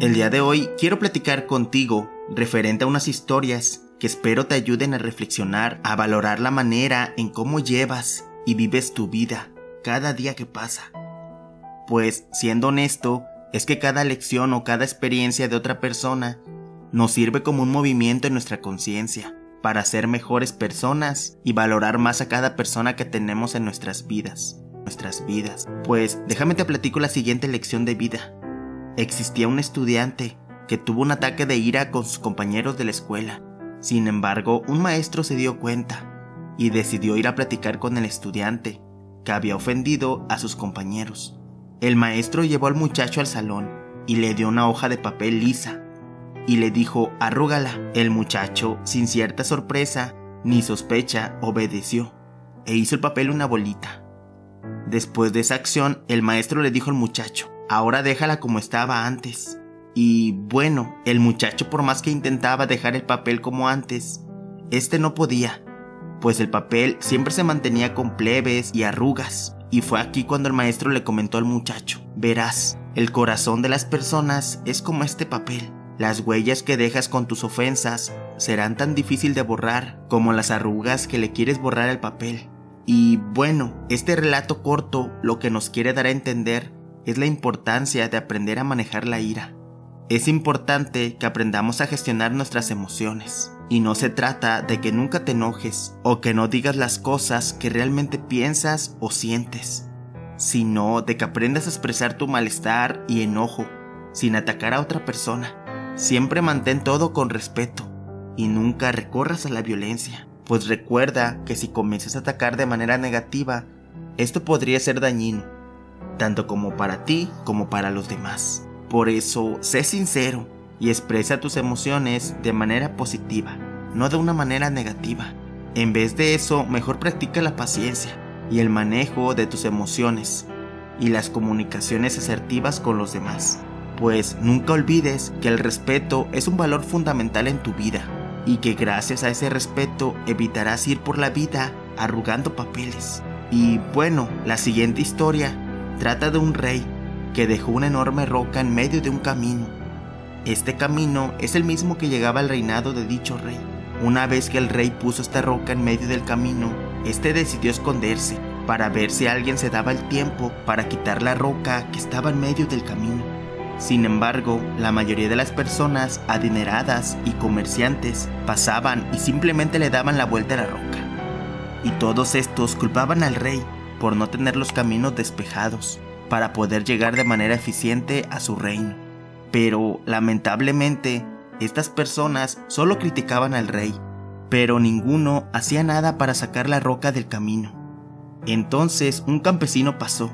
El día de hoy quiero platicar contigo referente a unas historias que espero te ayuden a reflexionar, a valorar la manera en cómo llevas y vives tu vida cada día que pasa. Pues, siendo honesto, es que cada lección o cada experiencia de otra persona nos sirve como un movimiento en nuestra conciencia para ser mejores personas y valorar más a cada persona que tenemos en nuestras vidas. Pues déjame te platico la siguiente lección de vida. Existía un estudiante que tuvo un ataque de ira con sus compañeros de la escuela. Sin embargo, un maestro se dio cuenta y decidió ir a platicar con el estudiante que había ofendido a sus compañeros. El maestro llevó al muchacho al salón y le dio una hoja de papel lisa y le dijo: arrúgala. El muchacho, sin cierta sorpresa ni sospecha, obedeció e hizo el papel una bolita. Después de esa acción, el maestro le dijo al muchacho: ahora déjala como estaba antes. Y bueno, el muchacho, por más que intentaba dejar el papel como antes, no podía, pues el papel siempre se mantenía con pliegues y arrugas. Y fue aquí cuando el maestro le comentó al muchacho: verás, el corazón de las personas es como este papel. Las huellas que dejas con tus ofensas serán tan difícil de borrar como las arrugas que le quieres borrar al papel. Y bueno, este relato corto lo que nos quiere dar a entender es la importancia de aprender a manejar la ira. Es importante que aprendamos a gestionar nuestras emociones. Y no se trata de que nunca te enojes o que no digas las cosas que realmente piensas o sientes, sino de que aprendas a expresar tu malestar y enojo sin atacar a otra persona. Siempre mantén todo con respeto y nunca recorras a la violencia, pues recuerda que si comienzas a atacar de manera negativa, esto podría ser dañino, tanto como para ti como para los demás. Por eso, sé sincero y expresa tus emociones de manera positiva, no de una manera negativa. En vez de eso, mejor practica la paciencia y el manejo de tus emociones y las comunicaciones asertivas con los demás. Pues nunca olvides que el respeto es un valor fundamental en tu vida y que gracias a ese respeto evitarás ir por la vida arrugando papeles. Y bueno, la siguiente historia trata de un rey que dejó una enorme roca en medio de un camino. Este camino es el mismo que llegaba al reinado de dicho rey. Una vez que el rey puso esta roca en medio del camino, decidió esconderse para ver si alguien se daba el tiempo para quitar la roca que estaba en medio del camino. Sin embargo, la mayoría de las personas adineradas y comerciantes pasaban y simplemente le daban la vuelta a la roca. Y todos estos culpaban al rey por no tener los caminos despejados para poder llegar de manera eficiente a su reino. Pero, lamentablemente, estas personas solo criticaban al rey, pero ninguno hacía nada para sacar la roca del camino. Entonces, un campesino pasó,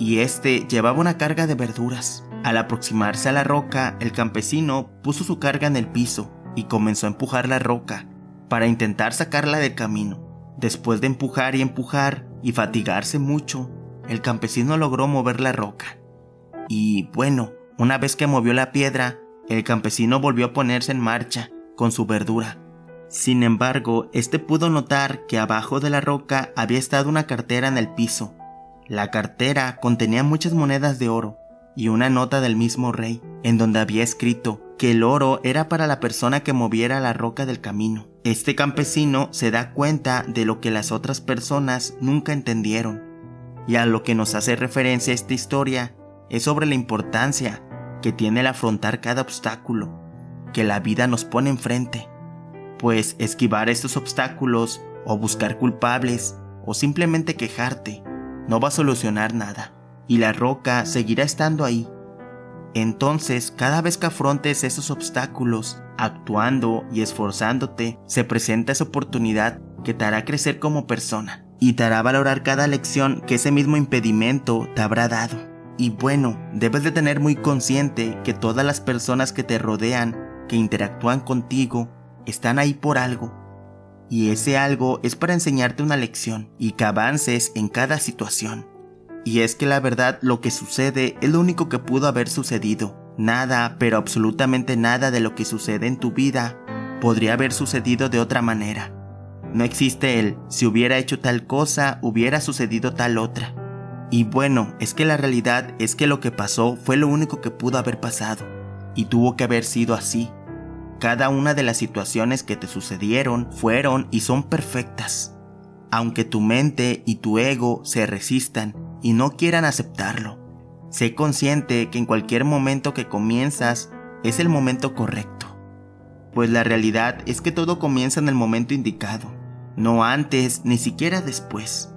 y llevaba una carga de verduras. Al aproximarse a la roca, el campesino puso su carga en el piso y comenzó a empujar la roca para intentar sacarla del camino. Después de empujar y fatigarse mucho, el campesino logró mover la roca. Y bueno, una vez que movió la piedra, el campesino volvió a ponerse en marcha con su verdura. Sin embargo, pudo notar que abajo de la roca había estado una cartera en el piso. La cartera contenía muchas monedas de oro y una nota del mismo rey, en donde había escrito que el oro era para la persona que moviera la roca del camino. Este campesino se da cuenta de lo que las otras personas nunca entendieron, y a lo que nos hace referencia esta historia es sobre la importancia que tiene el afrontar cada obstáculo que la vida nos pone enfrente, pues esquivar estos obstáculos o buscar culpables o simplemente quejarte no va a solucionar nada. Y la roca seguirá estando ahí. Entonces, cada vez que afrontes esos obstáculos, actuando y esforzándote, se presenta esa oportunidad que te hará crecer como persona y te hará valorar cada lección que ese mismo impedimento te habrá dado. Y bueno, debes de tener muy consciente que todas las personas que te rodean, que interactúan contigo, están ahí por algo. Y ese algo es para enseñarte una lección y que avances en cada situación. Y es que la verdad, lo que sucede es lo único que pudo haber sucedido. Nada, pero absolutamente nada de lo que sucede en tu vida podría haber sucedido de otra manera. No existe el si hubiera hecho tal cosa, hubiera sucedido tal otra. Y bueno, es que la realidad es que lo que pasó fue lo único que pudo haber pasado. y tuvo que haber sido así. Cada una de las situaciones que te sucedieron fueron y son perfectas, aunque tu mente y tu ego se resistan y no quieran aceptarlo. Sé consciente que en cualquier momento que comienzas es el momento correcto, pues la realidad es que todo comienza en el momento indicado, no antes ni siquiera después.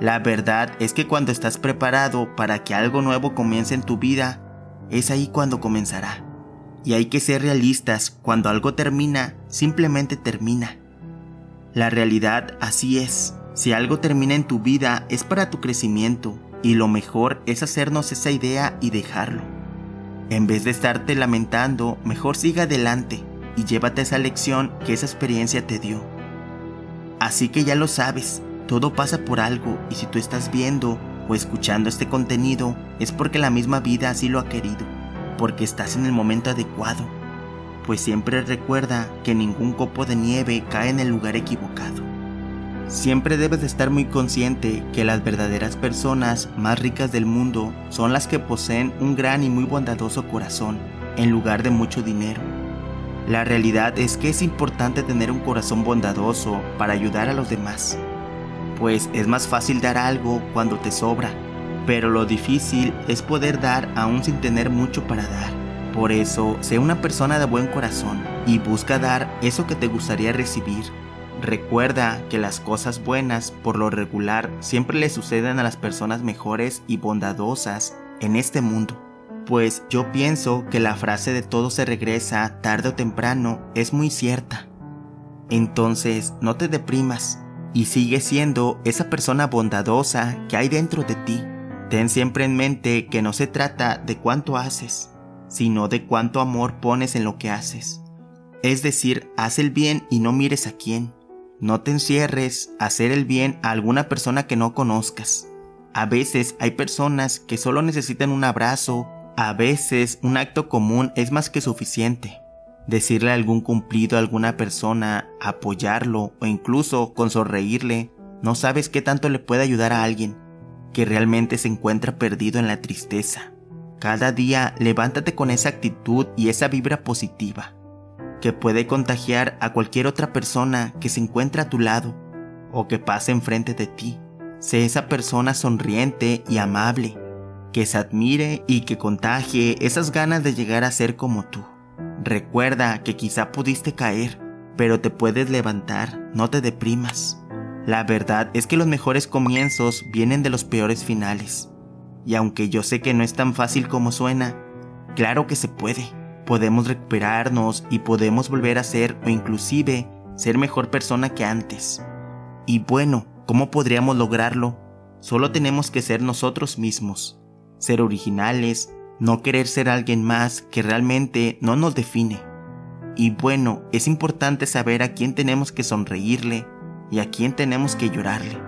La verdad es que cuando estás preparado para que algo nuevo comience en tu vida, es ahí cuando comenzará. Y hay que ser realistas, cuando algo termina, simplemente termina. La realidad así es. Si algo termina en tu vida es para tu crecimiento, y lo mejor es hacernos esa idea y dejarlo. En vez de estarte lamentando, mejor siga adelante y llévate esa lección que esa experiencia te dio. Así que ya lo sabes, todo pasa por algo, y si tú estás viendo o escuchando este contenido es porque la misma vida así lo ha querido, porque estás en el momento adecuado, pues siempre recuerda que ningún copo de nieve cae en el lugar equivocado. Siempre debes de estar muy consciente que las verdaderas personas más ricas del mundo son las que poseen un gran y muy bondadoso corazón, en lugar de mucho dinero. La realidad es que es importante tener un corazón bondadoso para ayudar a los demás, pues es más fácil dar algo cuando te sobra, pero lo difícil es poder dar aún sin tener mucho para dar. Por eso, sé una persona de buen corazón y busca dar eso que te gustaría recibir. Recuerda que las cosas buenas, por lo regular, siempre le suceden a las personas mejores y bondadosas en este mundo. Pues yo pienso que la frase de todo se regresa tarde o temprano es muy cierta. Entonces, no te deprimas y sigue siendo esa persona bondadosa que hay dentro de ti. Ten siempre en mente que no se trata de cuánto haces, sino de cuánto amor pones en lo que haces. Es decir, haz el bien y no mires a quién. No te encierres a hacer el bien a alguna persona que no conozcas. A veces hay personas que solo necesitan un abrazo, a veces un acto común es más que suficiente. Decirle algún cumplido a alguna persona, apoyarlo o incluso con sonreírle, no sabes qué tanto le puede ayudar a alguien que realmente se encuentra perdido en la tristeza. Cada día levántate con esa actitud y esa vibra positiva, que puede contagiar a cualquier otra persona que se encuentra a tu lado o que pase enfrente de ti. Sé esa persona sonriente y amable, que se admire y que contagie esas ganas de llegar a ser como tú. Recuerda que quizá pudiste caer, pero te puedes levantar, no te deprimas. La verdad es que los mejores comienzos vienen de los peores finales. Y aunque yo sé que no es tan fácil como suena, claro que se puede. Podemos recuperarnos y podemos volver a ser o inclusive ser mejor persona que antes. Y bueno, ¿cómo podríamos lograrlo? Solo tenemos que ser nosotros mismos, ser originales, no querer ser alguien más que realmente no nos define. Y bueno, es importante saber a quién tenemos que sonreírle y a quién tenemos que llorarle.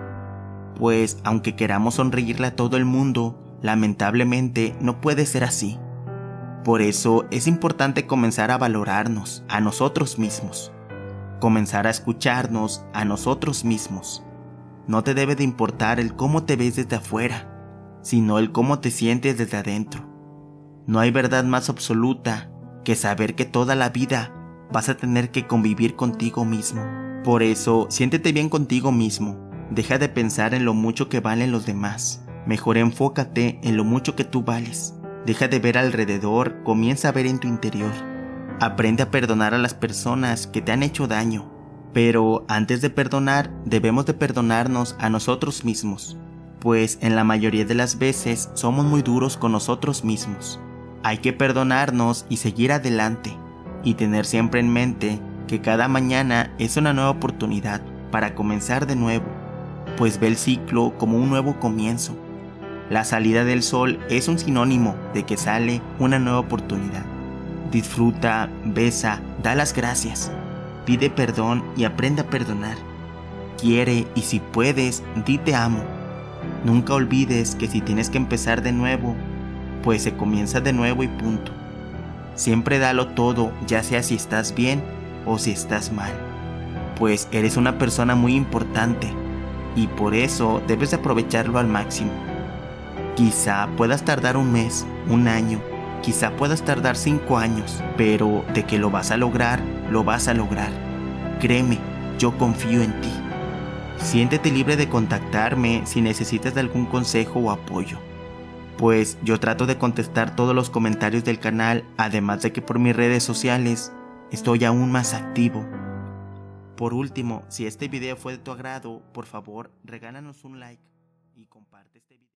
Pues aunque queramos sonreírle a todo el mundo, lamentablemente no puede ser así. Por eso es importante comenzar a valorarnos a nosotros mismos, comenzar a escucharnos a nosotros mismos. No te debe de importar el cómo te ves desde afuera, sino el cómo te sientes desde adentro. No hay verdad más absoluta que saber que toda la vida vas a tener que convivir contigo mismo. Por eso, siéntete bien contigo mismo, deja de pensar en lo mucho que valen los demás, mejor enfócate en lo mucho que tú vales. Deja de ver alrededor, comienza a ver en tu interior. Aprende a perdonar a las personas que te han hecho daño. Pero antes de perdonar, debemos de perdonarnos a nosotros mismos, pues en la mayoría de las veces somos muy duros con nosotros mismos. Hay que perdonarnos y seguir adelante, y tener siempre en mente que cada mañana es una nueva oportunidad para comenzar de nuevo, pues ve el ciclo como un nuevo comienzo. La salida del sol es un sinónimo de que sale una nueva oportunidad. Disfruta, besa, da las gracias, pide perdón y aprende a perdonar. Quiere y si puedes, di te amo. Nunca olvides que si tienes que empezar de nuevo, pues se comienza de nuevo y punto. Siempre dalo todo, ya sea si estás bien o si estás mal, pues eres una persona muy importante y por eso debes aprovecharlo al máximo. Quizá puedas tardar un mes, un año, Quizá puedas tardar 5 años, pero de que lo vas a lograr, lo vas a lograr. Créeme, yo confío en ti. Siéntete libre de contactarme si necesitas de algún consejo o apoyo, pues yo trato de contestar todos los comentarios del canal, además de que por mis redes sociales estoy aún más activo. Por último, si este video fue de tu agrado, por favor, regálanos un like y comparte este video.